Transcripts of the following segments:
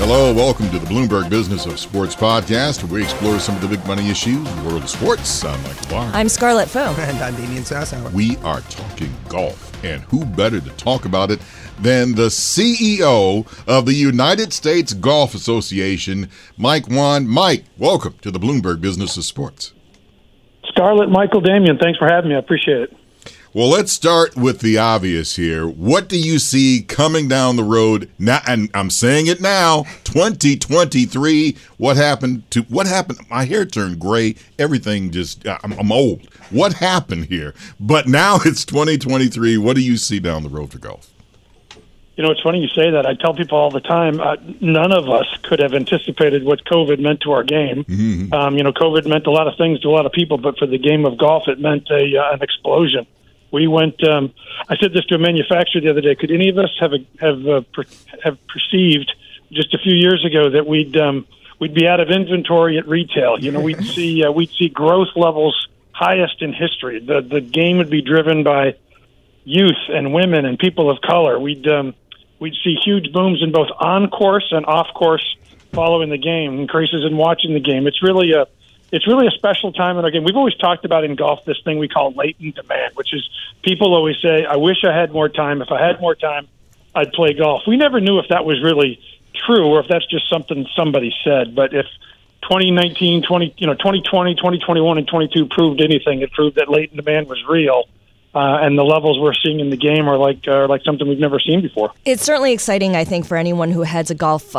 Hello, welcome to the Bloomberg Business of Sports podcast, where we explore some of the big money issues in the world of sports. I'm Michael Barr. I'm Scarlett Fu. And I'm Damian Sassower. We are talking golf, and who better to talk about it than the CEO of the United States Golf Association, Mike Whan. Mike, welcome to the Bloomberg Business of Sports. Scarlett, Michael, Damian, thanks for having me. I appreciate it. Well, let's start with the obvious here. What do you see coming down the road now? And I'm saying it now, 2023. What happened? My hair turned gray. Everything just, I'm old. What happened here? But now it's 2023. What do you see down the road for golf? You know, it's funny you say that. I tell people all the time, none of us could have anticipated what COVID meant to our game. Mm-hmm. You know, COVID meant a lot of things to a lot of people, but for the game of golf, it meant an explosion. We went. I said this to a manufacturer the other day. Could any of us have perceived just a few years ago that we'd be out of inventory at retail? You know, we'd see growth levels highest in history. The game would be driven by youth and women and people of color. We'd see huge booms in both on course and off course following the game, increases in watching the game. It's really a special time in our game. We've always talked about in golf this thing we call latent demand, which is people always say, I wish I had more time. If I had more time, I'd play golf. We never knew if that was really true or if that's just something somebody said. But if 2020, 2021, and 2022 proved anything, it proved that latent demand was real. And the levels we're seeing in the game are like something we've never seen before. It's certainly exciting, I think, for anyone who heads a golf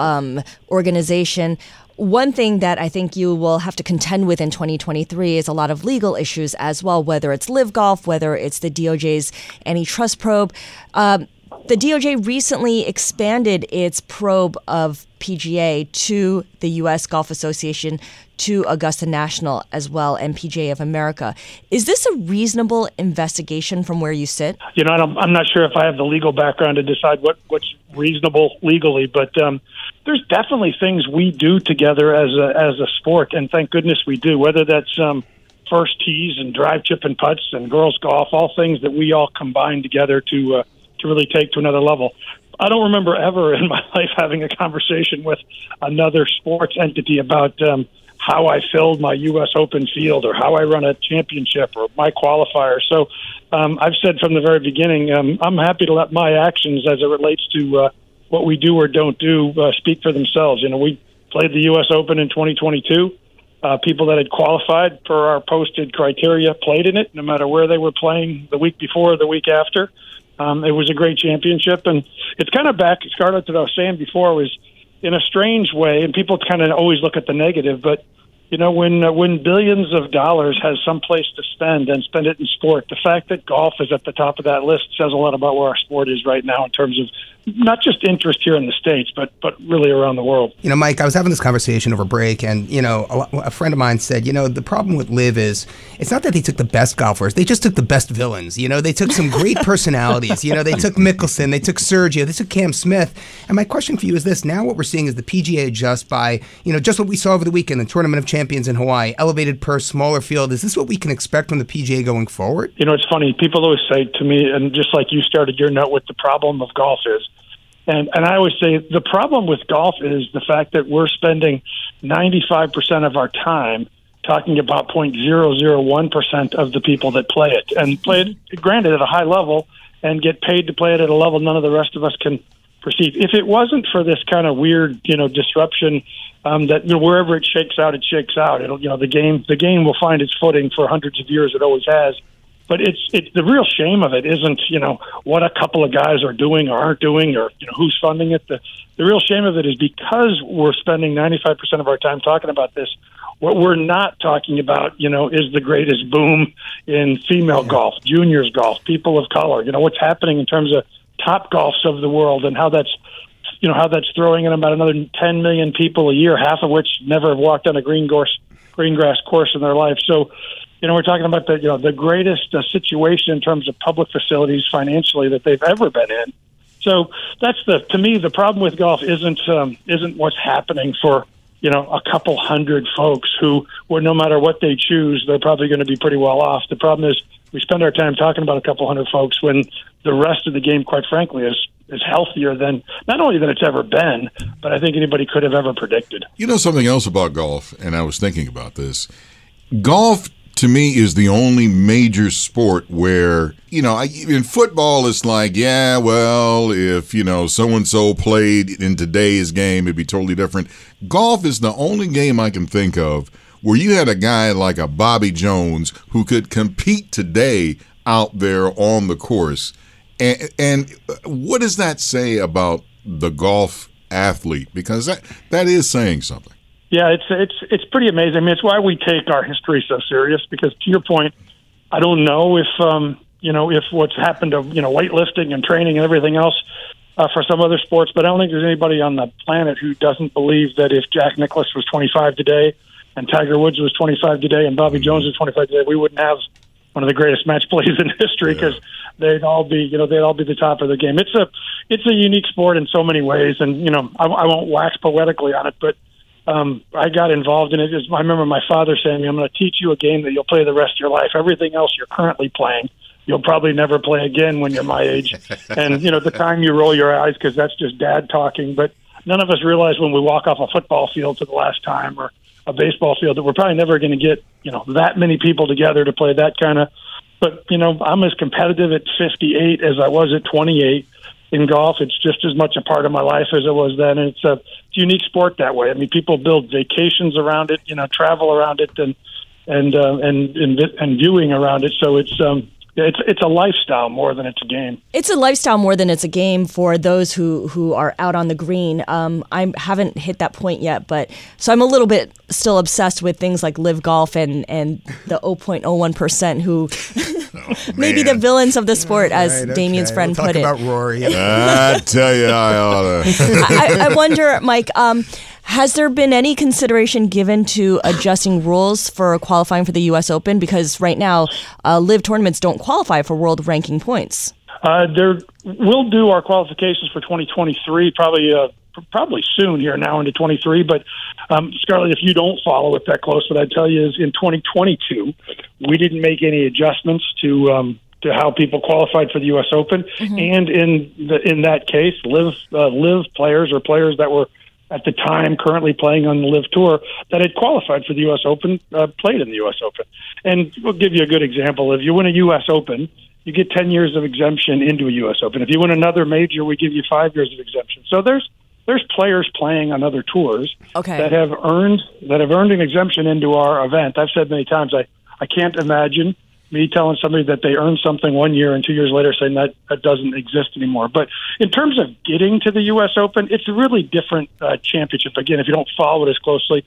organization. One thing that I think you will have to contend with in 2023 is a lot of legal issues as well, whether it's LIV Golf, whether it's the DOJ's antitrust probe. The DOJ recently expanded its probe of PGA to the U.S. Golf Association, to Augusta National as well, and PGA of America. Is this a reasonable investigation from where you sit? You know, I'm not sure if I have the legal background to decide what's reasonable legally, but there's definitely things we do together as a sport, and thank goodness we do, whether that's first tees and drive, chip, and putts and girls golf, all things that we all combine together to really take to another level. I don't remember ever in my life having a conversation with another sports entity about how I filled my U.S. Open field or how I run a championship or my qualifier. So I've said from the very beginning, I'm happy to let my actions as it relates to what we do or don't do speak for themselves. You know, we played the U.S. Open in 2022. People that had qualified per our posted criteria played in it, no matter where they were playing the week before or the week after. It was a great championship. And it's kind of back, Scarlett, that I was saying before, was in a strange way, and people kind of always look at the negative, but, you know, when billions of dollars has some place to spend and spend it in sport, the fact that golf is at the top of that list says a lot about where our sport is right now in terms of not just interest here in the States, but really around the world. You know, Mike, I was having this conversation over break, and, you know, a friend of mine said, you know, the problem with LIV is it's not that they took the best golfers. They just took the best villains. You know, they took some great personalities. You know, they took Mickelson. They took Sergio. They took Cam Smith. And my question for you is this. Now what we're seeing is the PGA adjust by, you know, just what we saw over the weekend, the Tournament of Champions in Hawaii, elevated purse, smaller field. Is this what we can expect from the PGA going forward? You know, it's funny. People always say to me, and just like you started your note, what the problem of golf is. And I always say the problem with golf is the fact that we're spending 95% of our time talking about 0.001% of the people that play it. And play it, granted, at a high level and get paid to play it at a level none of the rest of us can perceive. If it wasn't for this kind of weird, you know, disruption that, you know, wherever it shakes out, it shakes out. It'll, you know, the game will find its footing for hundreds of years. It always has. But it's the real shame of it isn't, you know, what a couple of guys are doing or aren't doing or, you know, who's funding it. The real shame of it is because we're spending 95% of our time talking about this, what we're not talking about, you know, is the greatest boom in female golf, juniors golf, people of color, you know, what's happening in terms of top golfs of the world and how that's you know, how that's throwing in about another 10 million people a year, half of which never have walked on a green grass course in their life. So, you know, we're talking about the, you know, the greatest situation in terms of public facilities financially that they've ever been in. So that's to me, the problem with golf isn't what's happening for, you know, a couple hundred folks who, well, no matter what they choose, they're probably going to be pretty well off. The problem is we spend our time talking about a couple hundred folks when the rest of the game, quite frankly, is healthier than, not only than it's ever been, but I think anybody could have ever predicted. You know something else about golf, and I was thinking about this. Golf, to me, is the only major sport where, you know, in football, it's like, yeah, well, if, you know, so-and-so played in today's game, it'd be totally different. Golf is the only game I can think of where you had a guy like a Bobby Jones who could compete today out there on the course. And what does that say about the golf athlete? Because that is saying something. Yeah, it's pretty amazing. I mean, it's why we take our history so serious, because to your point, I don't know if, you know, if what's happened to, you know, weightlifting and training and everything else for some other sports, but I don't think there's anybody on the planet who doesn't believe that if Jack Nicklaus was 25 today and Tiger Woods was 25 today and Bobby Jones was 25 today, we wouldn't have one of the greatest match plays in history, because they'd all be the top of the game. It's a unique sport in so many ways, and you know, I won't wax poetically on it, but I got involved in it. I remember my father saying, "I'm going to teach you a game that you'll play the rest of your life. Everything else you're currently playing, you'll probably never play again when you're my age." And you know, at the time you roll your eyes because that's just dad talking, but none of us realize when we walk off a football field for the last time or a baseball field that we're probably never going to get, you know, that many people together to play that kind of. But you know, I'm as competitive at 58 as I was at 28 in golf. It's just as much a part of my life as it was then. And it's a unique sport that way. I mean, people build vacations around it, you know, travel around it, and viewing around it. So it's a lifestyle more than it's a game. It's a lifestyle more than it's a game for those who are out on the green. I haven't hit that point yet, but so I'm a little bit still obsessed with things like LIV Golf and the 0.01% who maybe the villains of the sport, as Damian's friend put it. About Rory. I tell you, I ought to. I wonder, Mike, has there been any consideration given to adjusting rules for qualifying for the U.S. Open? Because right now, LIV tournaments don't qualify for world ranking points. We'll do our qualifications for 2023 probably soon here now into 23. But, Scarlett, if you don't follow it that close, what I'd tell you is in 2022, we didn't make any adjustments to how people qualified for the U.S. Open. Mm-hmm. And in that case, LIV players or players that were at the time currently playing on the LIV Tour that had qualified for the U.S. Open, played in the U.S. Open. And we'll give you a good example. If you win a U.S. Open, you get 10 years of exemption into a U.S. Open. If you win another major, we give you 5 years of exemption. So there's players playing on other tours that have earned an exemption into our event. I've said many times, I can't imagine me telling somebody that they earned something 1 year and 2 years later saying that doesn't exist anymore. But in terms of getting to the U.S. Open, it's a really different championship. Again, if you don't follow it as closely,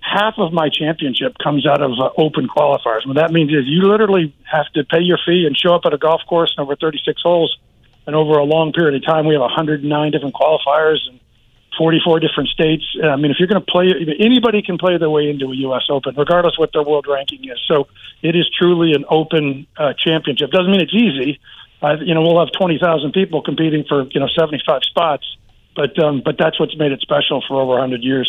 half of my championship comes out of open qualifiers. What that means is you literally have to pay your fee and show up at a golf course over 36 holes. And over a long period of time, we have 109 different qualifiers and 44 different states. I mean, if you're going to play, anybody can play their way into a U.S. Open, regardless what their world ranking is. So it is truly an open championship. Doesn't mean it's easy. You know, we'll have 20,000 people competing for, you know, 75 spots, but that's what's made it special for over 100 years.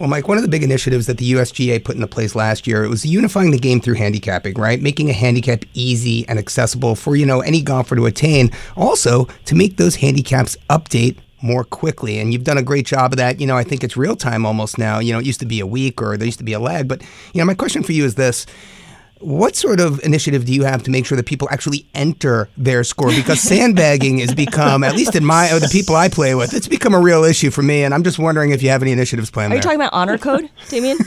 Well, Mike, one of the big initiatives that the USGA put into place last year, it was unifying the game through handicapping, right? Making a handicap easy and accessible for, you know, any golfer to attain. Also, to make those handicaps update more quickly. And you've done a great job of that. You know, I think it's real time almost now. You know, it used to be a week or there used to be a lag. But, you know, my question for you is this. What sort of initiative do you have to make sure that people actually enter their score? Because sandbagging has become, at least in the people I play with, it's become a real issue for me, and I'm just wondering if you have any initiatives planned there. Are you talking about honor code, Damian?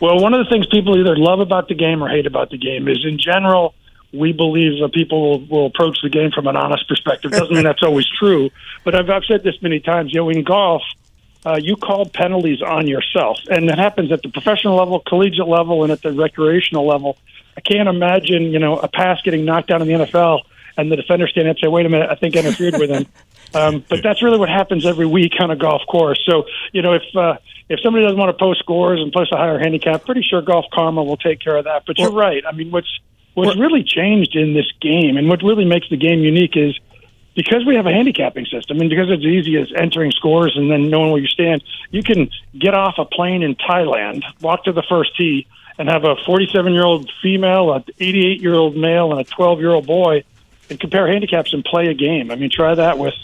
Well, one of the things people either love about the game or hate about the game is, in general, we believe that people will approach the game from an honest perspective. Doesn't mean that's always true, but I've said this many times. You know, in golf, you call penalties on yourself, and it happens at the professional level, collegiate level, and at the recreational level. I can't imagine, you know, a pass getting knocked down in the NFL and the defender standing up and say, "Wait a minute, I think I interfered with him." But that's really what happens every week on a golf course. So, you know, if somebody doesn't want to post scores and post a higher handicap, pretty sure Golf Karma will take care of that. But you're right. I mean, what's really changed in this game, and what really makes the game unique, is because we have a handicapping system, and because it's easy as entering scores and then knowing where you stand, you can get off a plane in Thailand, walk to the first tee, and have a 47-year-old female, an 88-year-old male, and a 12-year-old boy, and compare handicaps and play a game. I mean, try that with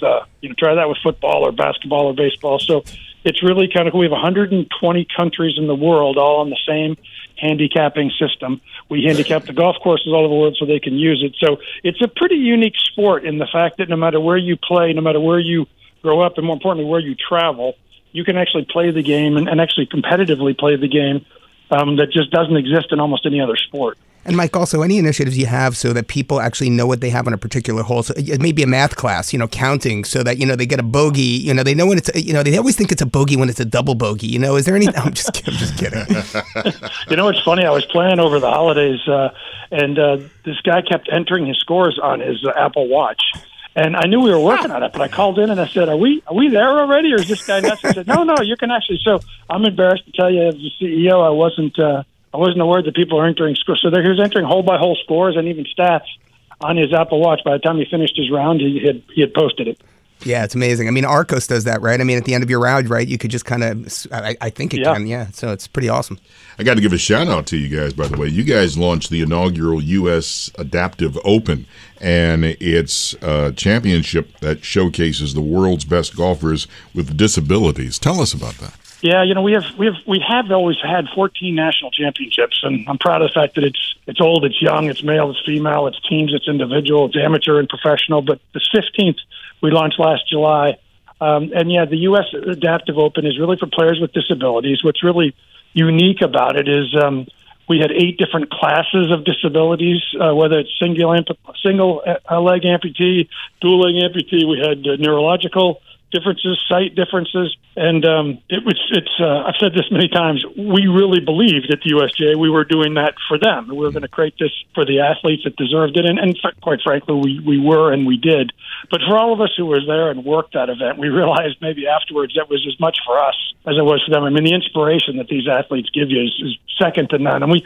football or basketball or baseball. So it's really kind of cool. We have 120 countries in the world, all on the same handicapping system. We handicap the golf courses all over the world so they can use it. So it's a pretty unique sport in the fact that no matter where you play, no matter where you grow up, and more importantly, where you travel, you can actually play the game and actually competitively play the game that just doesn't exist in almost any other sport. And Mike, also, any initiatives you have so that people actually know what they have on a particular hole? So it may be a math class, you know, counting, so that, you know, they get a bogey. You know, they know when it's, you know, they always think it's a bogey when it's a double bogey. You know, is there any? I'm just kidding. You know, it's funny. I was playing over the holidays, and this guy kept entering his scores on his Apple Watch. And I knew we were working on it, but I called in and I said, "Are we there already, or is this guy nuts?" He said, "No, you can actually." So I'm embarrassed to tell you, as the CEO, I wasn't aware that people are entering scores. So he was entering hole-by-hole scores and even stats on his Apple Watch. By the time he finished his round, he had posted it. Yeah, it's amazing. I mean, Arcos does that, right? I mean, at the end of your round, right, you could just kind of, I think it can. So it's pretty awesome. I got to give a shout-out to you guys, by the way. You guys launched the inaugural U.S. Adaptive Open, and it's a championship that showcases the world's best golfers with disabilities. Tell us about that. Yeah, you know, we have always had 14 national championships, and I'm proud of the fact that it's old, it's young, it's male, it's female, it's teams, it's individual, it's amateur and professional. But the 15th we launched last July, the U.S. Adaptive Open is really for players with disabilities. What's really unique about it is we had 8 different classes of disabilities, whether it's single leg amputee, dual leg amputee. We had neurological differences, sight differences, and I've said this many times, we really believed at the USGA we were doing that for them. We were going to create this for the athletes that deserved it, and quite frankly, we were and we did. But for all of us who were there and worked that event, we realized maybe afterwards that was as much for us as it was for them. I mean, the inspiration that these athletes give you is second to none, and we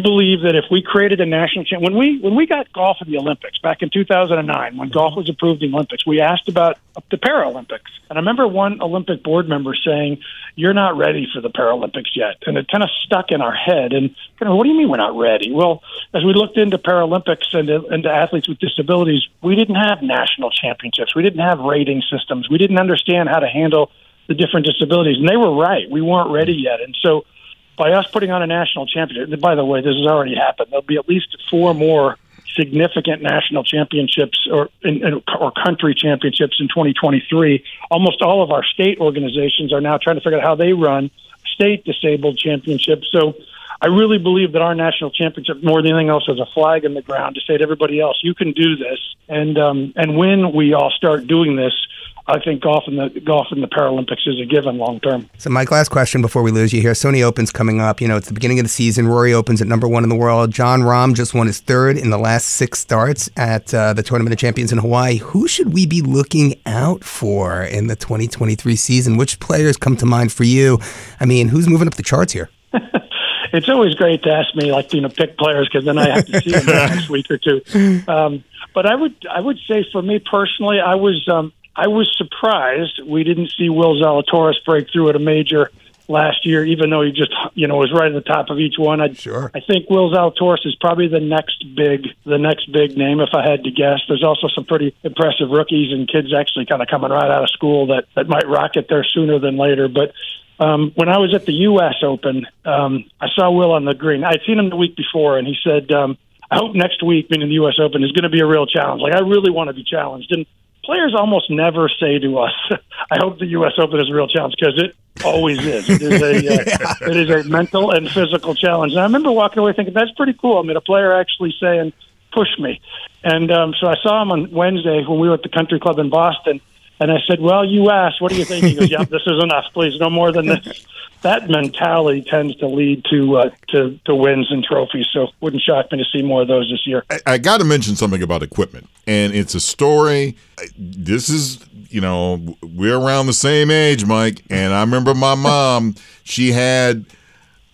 believe that if we created a national champ, when we got golf in the Olympics back in 2009, when golf was approved in the Olympics, we asked about the Paralympics. And I remember one Olympic board member saying, "You're not ready for the Paralympics yet." And it kind of stuck in our head. And what do you mean we're not ready? Well, as we looked into Paralympics and into athletes with disabilities, we didn't have national championships. We didn't have rating systems. We didn't understand how to handle the different disabilities. And they were right. We weren't ready yet. And so by us putting on a national championship, by the way, this has already happened. There'll be at least 4 more significant national championships or country championships in 2023. Almost all of our state organizations are now trying to figure out how they run state disabled championships. So I really believe that our national championship, more than anything else, is a flag in the ground to say to everybody else, you can do this. And when we all start doing this, I think golf in the Paralympics is a given long term. So, Mike, last question before we lose you here. Sony Open's coming up. You know, it's the beginning of the season. Rory opens at number 1 in the world. John Rahm just won his 3rd in the last 6 starts at the Tournament of Champions in Hawaii. Who should we be looking out for in the 2023 season? Which players come to mind for you? I mean, who's moving up the charts here? It's always great to ask me, like, you know, pick players, because then I have to see them the next week or 2. But I would say, for me personally, I was surprised we didn't see Will Zalatoris break through at a major last year, even though he just, you know, was right at the top of each one. I think Will Zalatoris is probably the next big name, if I had to guess. There's also some pretty impressive rookies and kids actually kind of coming right out of school that might rocket there sooner than later. But When I was at the U.S. Open, I saw Will on the green. I had seen him the week before, and he said, I hope next week, being in the U.S. Open, is going to be a real challenge. Like, I really want to be challenged. And players almost never say to us, I hope the U.S. Open is a real challenge, because it always is. It is a it is a mental and physical challenge. And I remember walking away thinking, that's pretty cool. I mean, a player actually saying, push me. And so I saw him on Wednesday when we were at the country club in Boston. And I said, well, you asked, what do you think? He goes, yeah, this is enough. Please, no more than this. That mentality tends to lead to wins and trophies, so it wouldn't shock me to see more of those this year. I got to mention something about equipment, and it's a story. This is, you know, we're around the same age, Mike, and I remember my mom, she had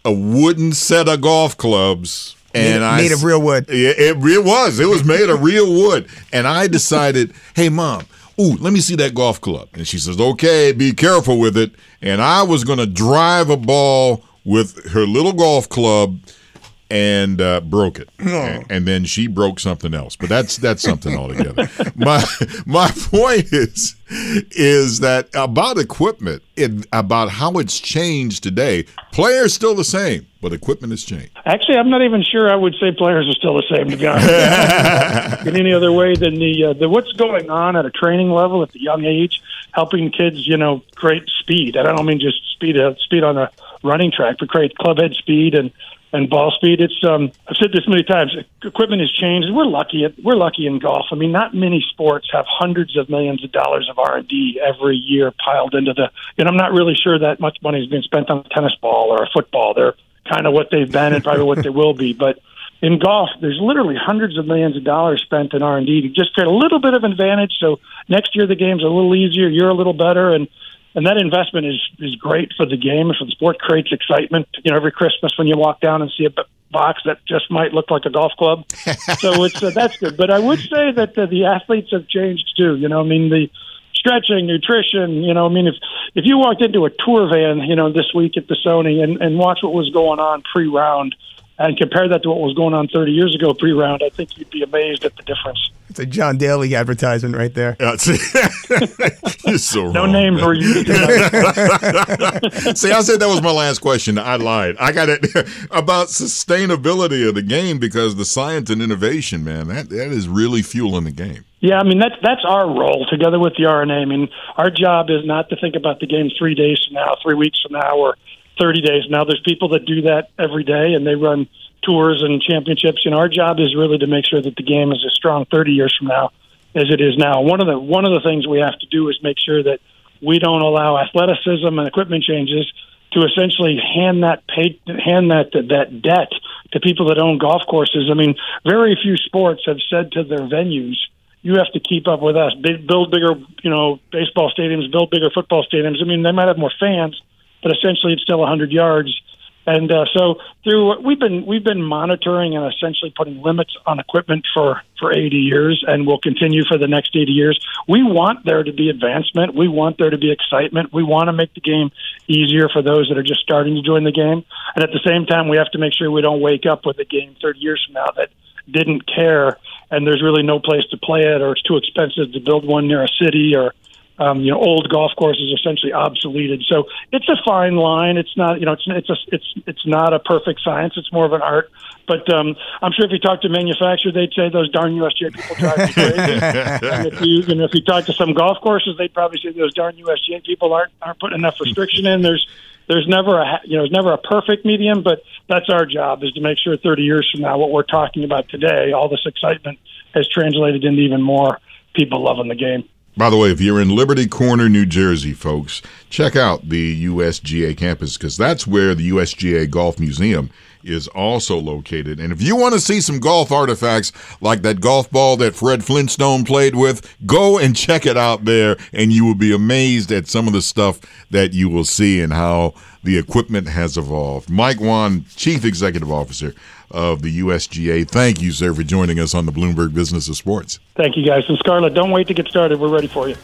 a wooden set of golf clubs. And made of real wood. It was. It was made of real wood. And I decided, hey, Mom, ooh, let me see that golf club. And she says, okay, be careful with it. And I was going to drive a ball with her little golf club and broke it. Oh. And then she broke something else. But that's something altogether. My point is that about equipment, about how it's changed today, players still the same, but equipment has changed. Actually, I'm not even sure I would say players are still the same, to be honest. In any other way than the what's going on at a training level at the young age, helping kids, you know, create speed. And I don't mean just speed on a running track, but create clubhead speed and ball speed. It's I've said this many times. Equipment has changed. We're lucky in golf. I mean, not many sports have hundreds of millions of dollars of R&D every year piled into the. And I'm not really sure that much money is being spent on a tennis ball or a football. They're kind of what they've been and probably what they will be. But in golf, there's literally hundreds of millions of dollars spent in R&D to just get a little bit of advantage. So next year the game's a little easier. You're a little better, and that investment is great for the game and for the sport. Creates excitement. You know, every Christmas when you walk down and see a box that just might look like a golf club. So it's that's good. But I would say that the athletes have changed too. You know, I mean the stretching, nutrition, you know, I mean, if you walked into a tour van, you know, this week at the Sony and watch what was going on pre-round and compare that to what was going on 30 years ago pre-round, I think you'd be amazed at the difference. It's a John Daly advertisement right there. You're so wrong. No name man. For you. See, I said that was my last question. I lied. I got it about sustainability of the game because the science and innovation, man, that is really fueling the game. Yeah, I mean, that's our role together with the R&A. I mean, our job is not to think about the game 3 days from now, 3 weeks from now, or 30 days from now. There's people that do that every day, and they run tours and championships. And our job is really to make sure that the game is as strong 30 years from now as it is now. One of the things we have to do is make sure that we don't allow athleticism and equipment changes to essentially hand that debt to people that own golf courses. I mean, very few sports have said to their venues, you have to keep up with us. Build bigger, you know, baseball stadiums. Build bigger football stadiums. I mean, they might have more fans, but essentially it's still 100 yards. And so through we've been monitoring and essentially putting limits on equipment for 80 years, and we'll continue for the next 80 years. We want there to be advancement. We want there to be excitement. We want to make the game easier for those that are just starting to join the game. And at the same time, we have to make sure we don't wake up with a game 30 years from now that didn't care, and there's really no place to play it, or it's too expensive to build one near a city, or you know, old golf courses essentially obsoleted. So it's a fine line. It's not, you know, it's not a perfect science. It's more of an art. But I'm sure if you talk to a manufacturer, they'd say those darn USGA people drive me crazy. and if you talk to some golf courses, they'd probably say those darn USGA people aren't putting enough restriction in. There's never a perfect medium, but that's our job, is to make sure 30 years from now what we're talking about today, all this excitement has translated into even more people loving the game. By the way, if you're in Liberty Corner, New Jersey, folks, check out the USGA campus, because that's where the USGA Golf Museum is also located. And if you want to see some golf artifacts like that golf ball that Fred Flintstone played with, go and check it out there, and you will be amazed at some of the stuff that you will see and how the equipment has evolved. Mike Whan, Chief Executive Officer of the USGA, thank you, sir, for joining us on the Bloomberg Business of Sports. Thank you, guys. And Scarlett, don't wait to get started. We're ready for you.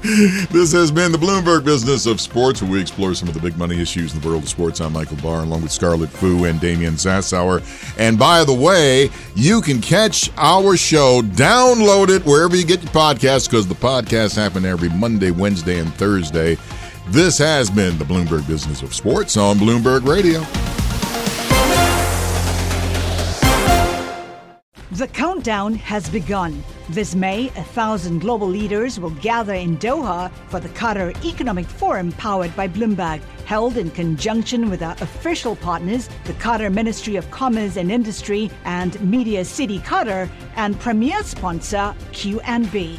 This has been the Bloomberg Business of Sports, where we explore some of the big money issues in the world of sports. I'm Michael Barr, along with Scarlett Fu and Damian Sassower. And by the way, you can catch our show, download it wherever you get your podcasts, because the podcasts happen every Monday, Wednesday, and Thursday. This has been the Bloomberg Business of Sports on Bloomberg Radio. The countdown has begun. This May, 1,000 global leaders will gather in Doha for the Qatar Economic Forum, powered by Bloomberg, held in conjunction with our official partners, the Qatar Ministry of Commerce and Industry and Media City Qatar, and premier sponsor QNB.